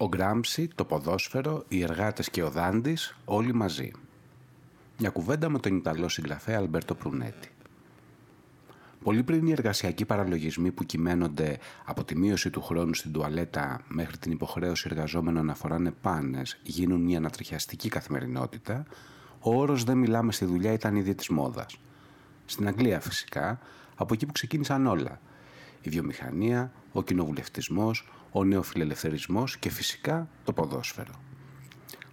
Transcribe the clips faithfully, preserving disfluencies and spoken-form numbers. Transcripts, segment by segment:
Ο Γκράμψη, το ποδόσφαιρο, οι εργάτες και ο Δάντης, όλοι μαζί. Μια κουβέντα με τον Ιταλό συγγραφέα Αλμπέρτο Προυνέτη. Πολύ πριν οι εργασιακοί παραλογισμοί που κυμαίνονται από τη μείωση του χρόνου στην τουαλέτα μέχρι την υποχρέωση εργαζόμενων να φοράνε πάνες γίνουν μια ανατριχιαστική καθημερινότητα, ο όρος «Δεν μιλάμε στη δουλειά» ήταν ήδη της μόδας. Στην Αγγλία φυσικά, από εκεί που ξεκίνησαν όλα. Η βιομηχανία, ο κοινοβουλευτισμός, ο νεοφιλελευθερισμός και φυσικά το ποδόσφαιρο.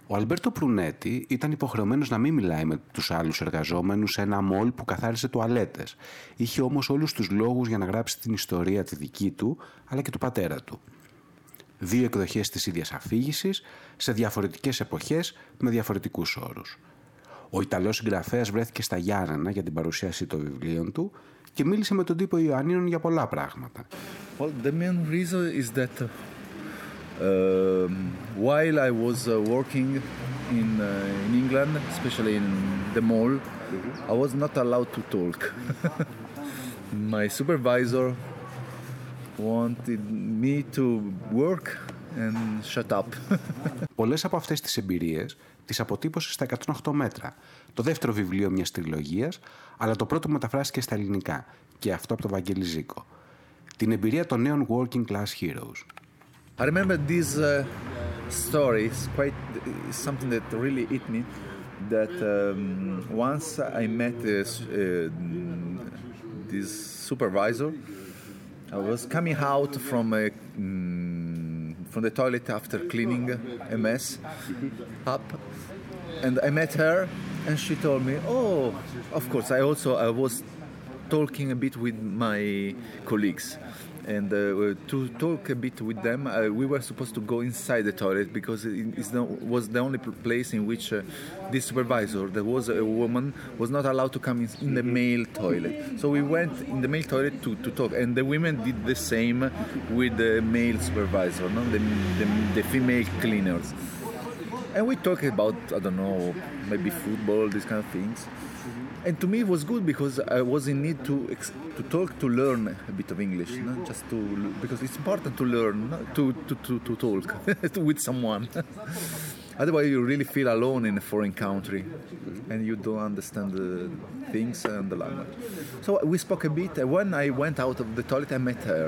Ο Αλμπέρτο Προυνέτη ήταν υποχρεωμένος να μην μιλάει με τους άλλους εργαζόμενους σε ένα μολ που καθάρισε τουαλέτες. Είχε όμως όλους τους λόγους για να γράψει την ιστορία τη δική του, αλλά και του πατέρα του. Δύο εκδοχές της ίδιας αφήγησης, σε διαφορετικές εποχές, με διαφορετικούς όρους. Ο Ιταλός συγγραφέας βρέθηκε στα Γιάννενα για την παρουσίαση των βιβλίων του και μίλησε με τον τύπο Ιωαννίνων για πολλά πράγματα. Well, the main reason is that uh, while I was uh, working in uh, in England, especially in the mall, I was not allowed to talk. My supervisor wanted me to work and shut up. Πολλές από αυτές τις εμπειρίες τις αποτύπωσε στα εκατόν οκτώ μέτρα, το δεύτερο βιβλίο μιας τριλογίας, αλλά το πρώτο μεταφράστηκε στα ελληνικά, και αυτό από τον Βαγγέλη Ζίκο. Την εμπειρία των νέων working class heroes. I remember this uh, story, it's quite something that really hit me, that um, once I met uh, uh, this supervisor, I was coming out from a um, from the toilet after cleaning a mess up, and I met her and she told me, oh, of course, I also I was talking a bit with my colleagues, and uh, to talk a bit with them uh, we were supposed to go inside the toilet because it was the only place in which uh, this supervisor, there was a woman, was not allowed to come in the male toilet. So we went in the male toilet to, to talk, and the women did the same with the male supervisor, no? the, the, the female cleaners. And we talked about, I don't know, maybe football, these kind of things. And to me it was good because I was in need to ex- to talk, to learn a bit of English, no? Just to, because it's important to learn, no? to, to, to, to talk with someone. Otherwise you really feel alone in a foreign country and you don't understand the things and the language. So we spoke a bit, and when I went out of the toilet I met her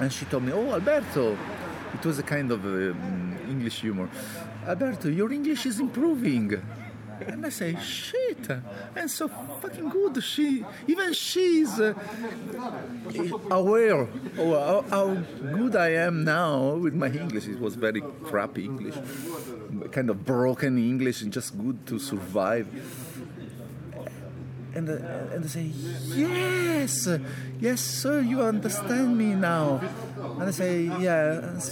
and she told me, oh Alberto, it was a kind of um, English humor, Alberto, your English is improving. And I say, shit, and so fucking good. She, even she's uh, aware of how, how good I am now with my English. It was very crappy English, kind of broken English, and just good to survive. And uh, and I say, yes, yes, sir, you understand me now. And I say, yeah,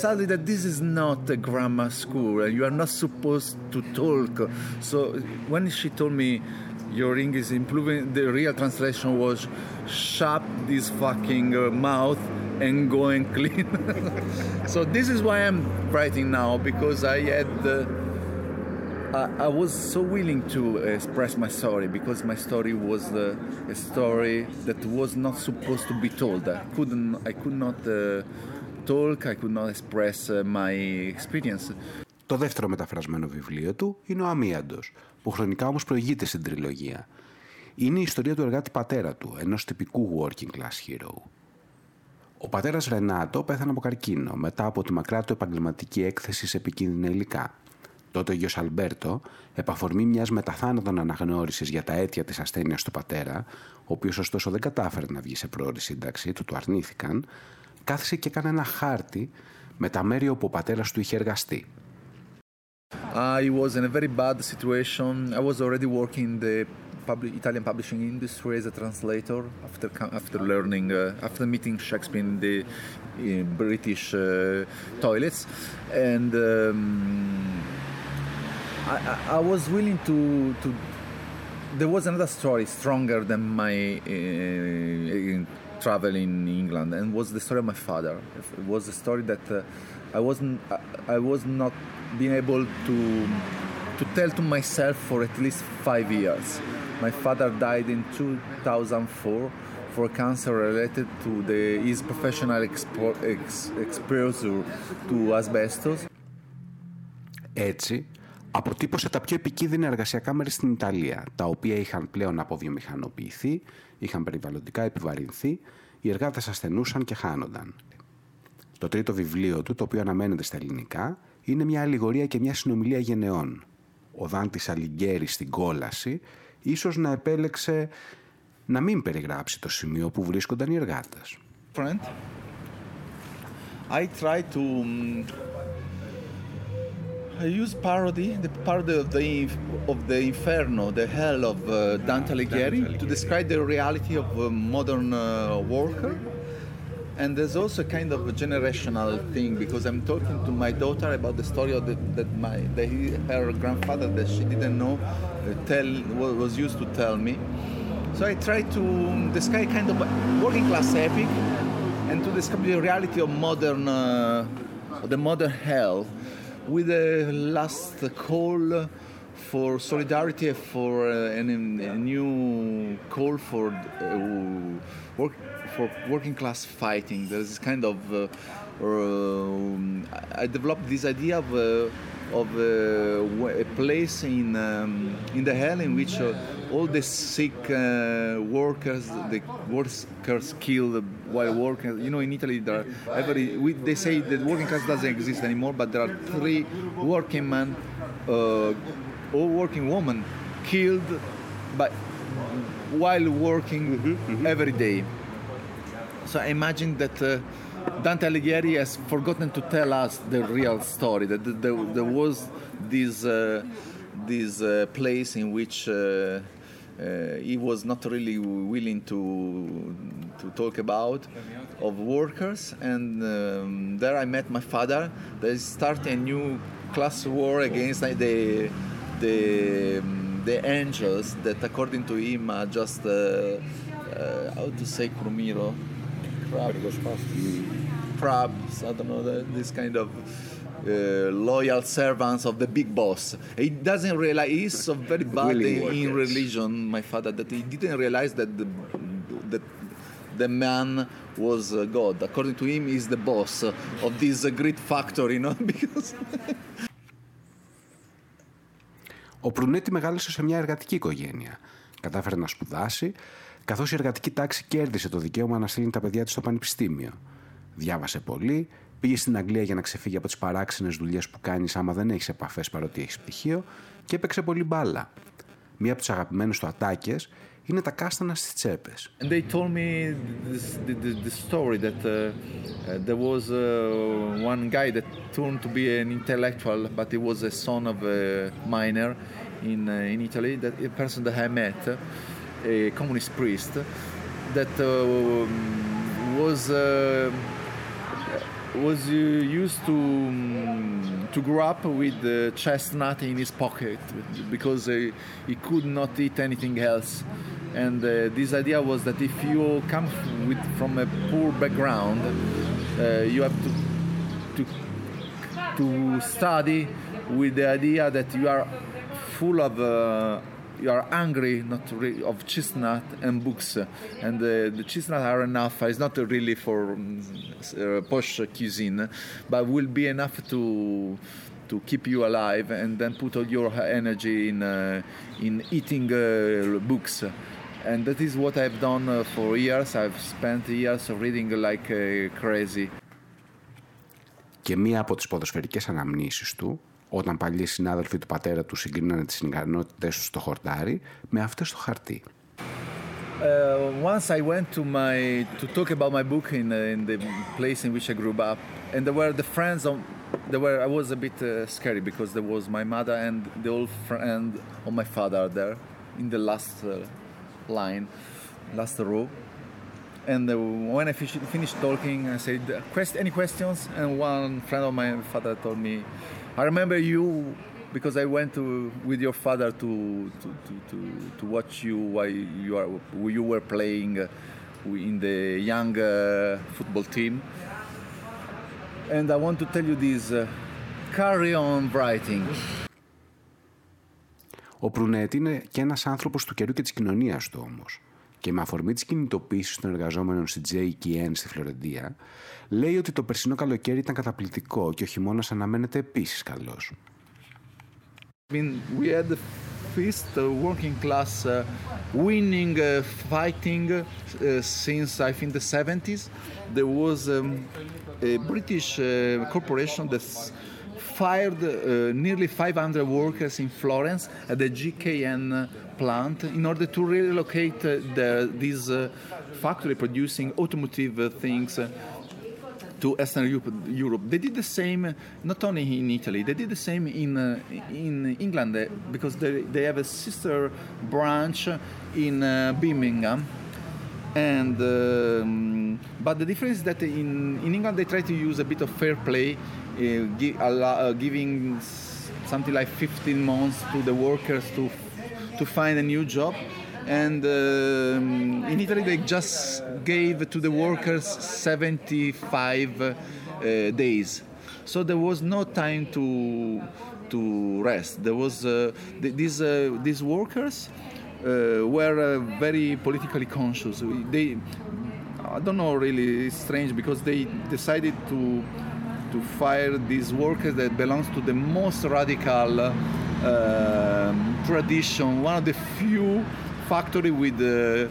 sadly that this is not a grammar school and you are not supposed to talk. So when she told me your English is improving, the real translation was shut this fucking uh, mouth and go and clean. So this is why I'm writing now, because I had uh, I, I was so willing to express my story, because my story was uh, a story that was not supposed to be told. I couldn't, I could not uh, talk, I could not express uh, my experience. Το δεύτερο μεταφρασμένο βιβλίο του είναι ο Αμίαντος, που χρονικά όμως προηγείται στην τριλογία. Είναι η ιστορία του εργάτη πατέρα του, ενός τυπικού working class hero. Ο πατέρας Ρενάτο πέθανε από καρκίνο μετά από τη μακρά του επαγγελματική έκθεση σε επικίνδυνα υλικά. Τότε ο γιος Αλμπέρτο, επαφορμή μιας μεταθάνατον αναγνώρισης για τα αίτια της ασθένειας του πατέρα, ο οποίος ωστόσο δεν κατάφερε να βγει σε πρόωρη σύνταξη, του το αρνήθηκαν, κάθισε και έκανε ένα χάρτη με τα μέρη όπου ο πατέρας του είχε εργαστεί. I was in a very bad situation. I was already working in the public, Italian publishing industry as a translator after after learning uh, after meeting Shakespeare in the in British uh, toilets, and um, I, I was willing to, to. There was another story stronger than my uh, travel in England, and was the story of my father. It was a story that uh, I wasn't. I was not being able to to tell to myself for at least five years. My father died in two thousand four for cancer related to the, his professional expo, ex, exposure to asbestos. Έτσι, αποτύπωσε τα πιο επικίνδυνα εργασιακά μέρη στην Ιταλία, τα οποία είχαν πλέον αποβιομηχανοποιηθεί, είχαν περιβαλλοντικά επιβαρυνθεί, οι εργάτες ασθενούσαν και χάνονταν. Το τρίτο βιβλίο του, το οποίο αναμένεται στα ελληνικά, είναι μια αλληγορία και μια συνομιλία γενεών. Ο Δάντης Αλιγκέρι στην κόλαση ίσως να επέλεξε να μην περιγράψει το σημείο που βρίσκονταν οι εργάτες. I try to I use parody, the parody of the of the Inferno, the hell of uh, Dante Alighieri, to describe the reality of a modern uh, worker. And there's also a kind of a generational thing, because I'm talking to my daughter about the story of the, that my that he, her grandfather that she didn't know uh, tell was used to tell me. So I try to describe kind of working class epic, and to describe the reality of modern uh, the modern hell. With a last call for solidarity, for uh, a, a new call for uh, work for working class fighting. There is this kind of uh, uh, I developed this idea of uh, of uh, a place in um, in the hell in which uh, all the sick uh, workers, the workers killed while working. You know, in Italy, there are every we, they say that working class doesn't exist anymore, but there are three working men uh, or working women killed by while working mm-hmm. every day. So I imagine that uh, Dante Alighieri has forgotten to tell us the real story. That there, there was this uh, this uh, place in which. Uh, Uh, he was not really willing to to talk about of workers, and um, there I met my father. They started a new class war against like, the the um, the angels that, according to him, are just uh, uh, how to say crumiro, crabs, crabs. I don't know this kind of. Uh, loyal servants of the big boss. He doesn't realize he's so very bad in religion, my father, that he didn't realize that the that the man was uh, God. According to him, he's the boss of this uh, great factory, you know? Because... Ο Προυνέτη μεγάλωσε σε μια εργατική οικογένεια. Κατάφερε να σπουδάσει, καθώς η εργατική τάξη κέρδισε το δικαίωμα να στείλει τα παιδιά της στο πανεπιστήμιο. Διάβασε πολύ. Πήγε στην Αγγλία για να ξεφύγει από τις παράξενες δουλειές που κάνεις άμα δεν έχεις επαφές παρότι έχεις πτυχίο, και έπαιξε πολύ μπάλα. Μία από τις αγαπημένες του ατάκες είναι τα κάστανα στις τσέπες. And they told me this, the, the, the story that uh, there was uh, one guy that turned to be an intellectual, but he was a son of a miner in uh, in Italy. That a person that I met, a communist priest, that uh, was. Uh, was uh, used to um, to grow up with the uh, chestnut in his pocket because uh, he could not eat anything else, and uh, this idea was that if you come with, from a poor background, uh, you have to to to study with the idea that you are full of uh, you are angry not re- of chestnut and books, and uh, the chestnut are enough. It's not really for um, uh, Porsche cuisine, but will be enough to to keep you alive, and then put all your energy in uh, in eating uh, books. And that is what I've done uh, for years. I've spent years reading like uh, crazy. Και μία από τις ποδοσφαιρικές αναμνήσεις του, όταν παλιοί συνάδελφοι του πατέρα του συγκρίνανε τις ικανότητές του στο χορτάρι με αυτές στο χαρτί. Uh, once I went to my to talk about my book in, in the place in which I grew up, and there were the friends on there were I was a bit uh, scary because there was my mother and the old friend of my father there in the last uh, line, last row. And uh, when I finished, finished talking, I said, "Any questions?" And one friend of my father told me, I remember you because I went to, with your father to to, to, to, to watch you while you, are, you were playing in the young uh, football team. And I want to tell you this, uh, carry on writing. Ο Προυνέτη είναι και ένας άνθρωπος του καιρού και της κοινωνίας του όμως. Και με αφορμή της κινητοποίησης των εργαζόμενων στη τζέι κέι εν στη Φλωρεντία, λέει ότι το περσινό καλοκαίρι ήταν καταπληκτικό και ο χειμώνας αναμένεται επίσης καλός. We had the first working class uh, winning, uh, fighting uh, since I think the seventies. There was um, a British uh, corporation that fired uh, nearly five hundred workers in Florence at the G K N plant in order to relocate uh, the, this uh, factory producing automotive uh, things uh, to Eastern Europe, Europe. They did the same, not only in Italy, they did the same in uh, in England uh, because they, they have a sister branch in uh, Birmingham. And um, but the difference is that in, in England they try to use a bit of fair play, uh, gi- allow, uh, giving something like fifteen months to the workers to to find a new job. And um, in Italy they just gave to the workers seventy-five uh, days, so there was no time to to rest. There was uh, th- these uh, these workers uh, were uh, very politically conscious. They, I don't know, really strange, because they decided to to fire these workers that belongs to the most radical uh, tradition, one of the few factory with uh,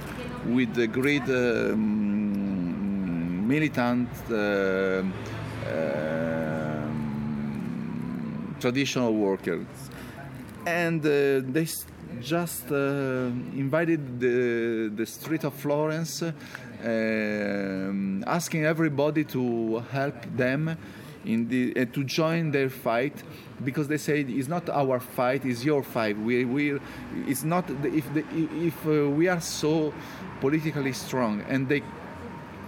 with the great um, militant uh, uh, traditional workers, and uh, they just uh, invited the the street of Florence, uh, asking everybody to help them in the uh, to join their fight, because they said it's not our fight, it's your fight. We we it's not the, if the, if uh, we are so politically strong and they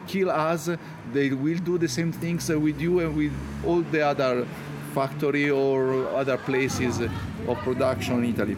kill us, they will do the same things with you and with all the other factory or other places of production in Italy.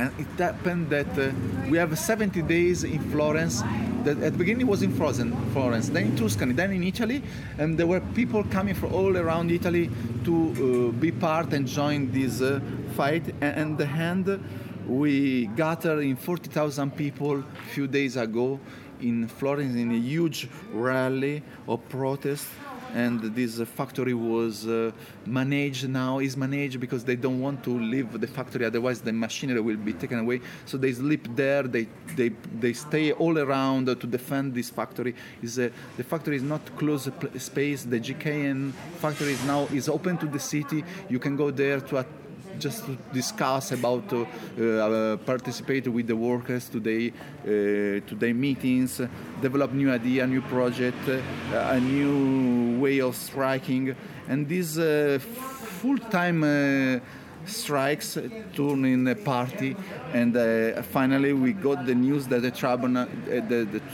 And it happened that uh, we have seventy days in Florence. That at the beginning was in Florence, then in Tuscany, then in Italy, and there were people coming from all around Italy to uh, be part and join this uh, fight. And in the end, we gathered in forty thousand people a few days ago in Florence in a huge rally of protest. And this factory was uh, managed now, is managed, because they don't want to leave the factory, otherwise the machinery will be taken away. So they sleep there, they they, they stay all around to defend this factory. Is uh, The factory is not closed space, the G K N factory is now is open to the city. You can go there to at- just to discuss about, uh, uh, participate with the workers today, uh, today meetings, develop new idea, new project, uh, a new way of striking. And these uh, full-time uh, strikes turn in a party. And uh, finally we got the news that the tribunal, uh, the, the uh,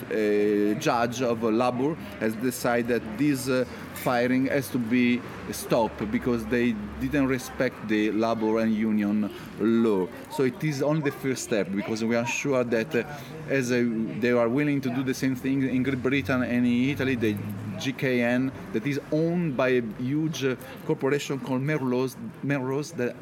judge of labor has decided that this uh, firing has to be stopped because they didn't respect the labor and union law. So it is only the first step, because we are sure that uh, as uh, they are willing to do the same thing in Great Britain and in Italy, the G K N that is owned by a huge uh, corporation called Merlos, Merlos that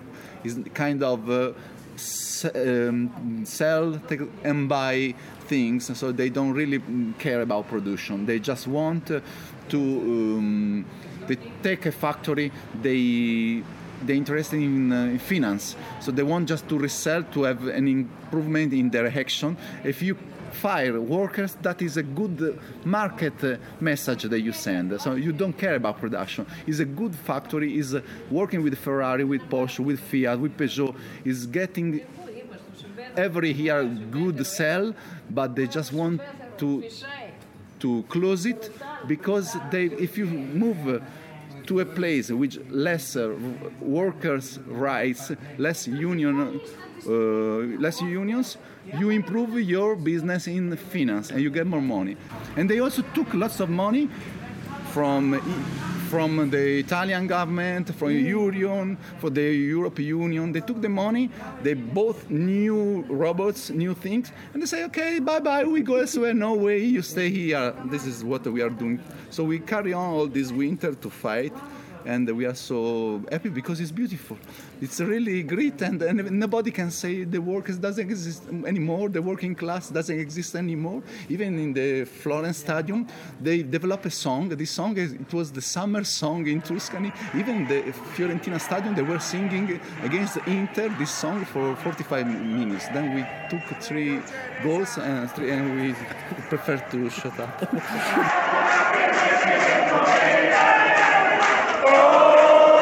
is kind of uh, s- um, sell take and buy things, so they don't really care about production. They just want uh, to um, they take a factory, they they're interested in, uh, in finance, so they want just to resell, to have an improvement in their action. If you fire workers, that is a good market uh, message that you send, so you don't care about production. It's a good factory, is uh, working with Ferrari, with Porsche, with Fiat, with Peugeot, is getting every year good sell, but they just want to to close it, because they, if you move to a place with less uh, workers' rights, less union, uh, less unions, you improve your business in finance and you get more money. And they also took lots of money from from the Italian government, from Union, for the European Union. They took the money, they bought new robots, new things, and they say, okay, bye-bye, we go elsewhere, no way, you stay here. This is what we are doing. So we carry on all this winter to fight, and we are so happy because it's beautiful. It's really great, and, and nobody can say the workers doesn't exist anymore, the working class doesn't exist anymore. Even in the Florence Stadium, they developed a song. This song, it was the summer song in Tuscany. Even the Fiorentina Stadium, they were singing against Inter this song for forty-five minutes. Then we took three goals and, three, and we preferred to shut up. Oh!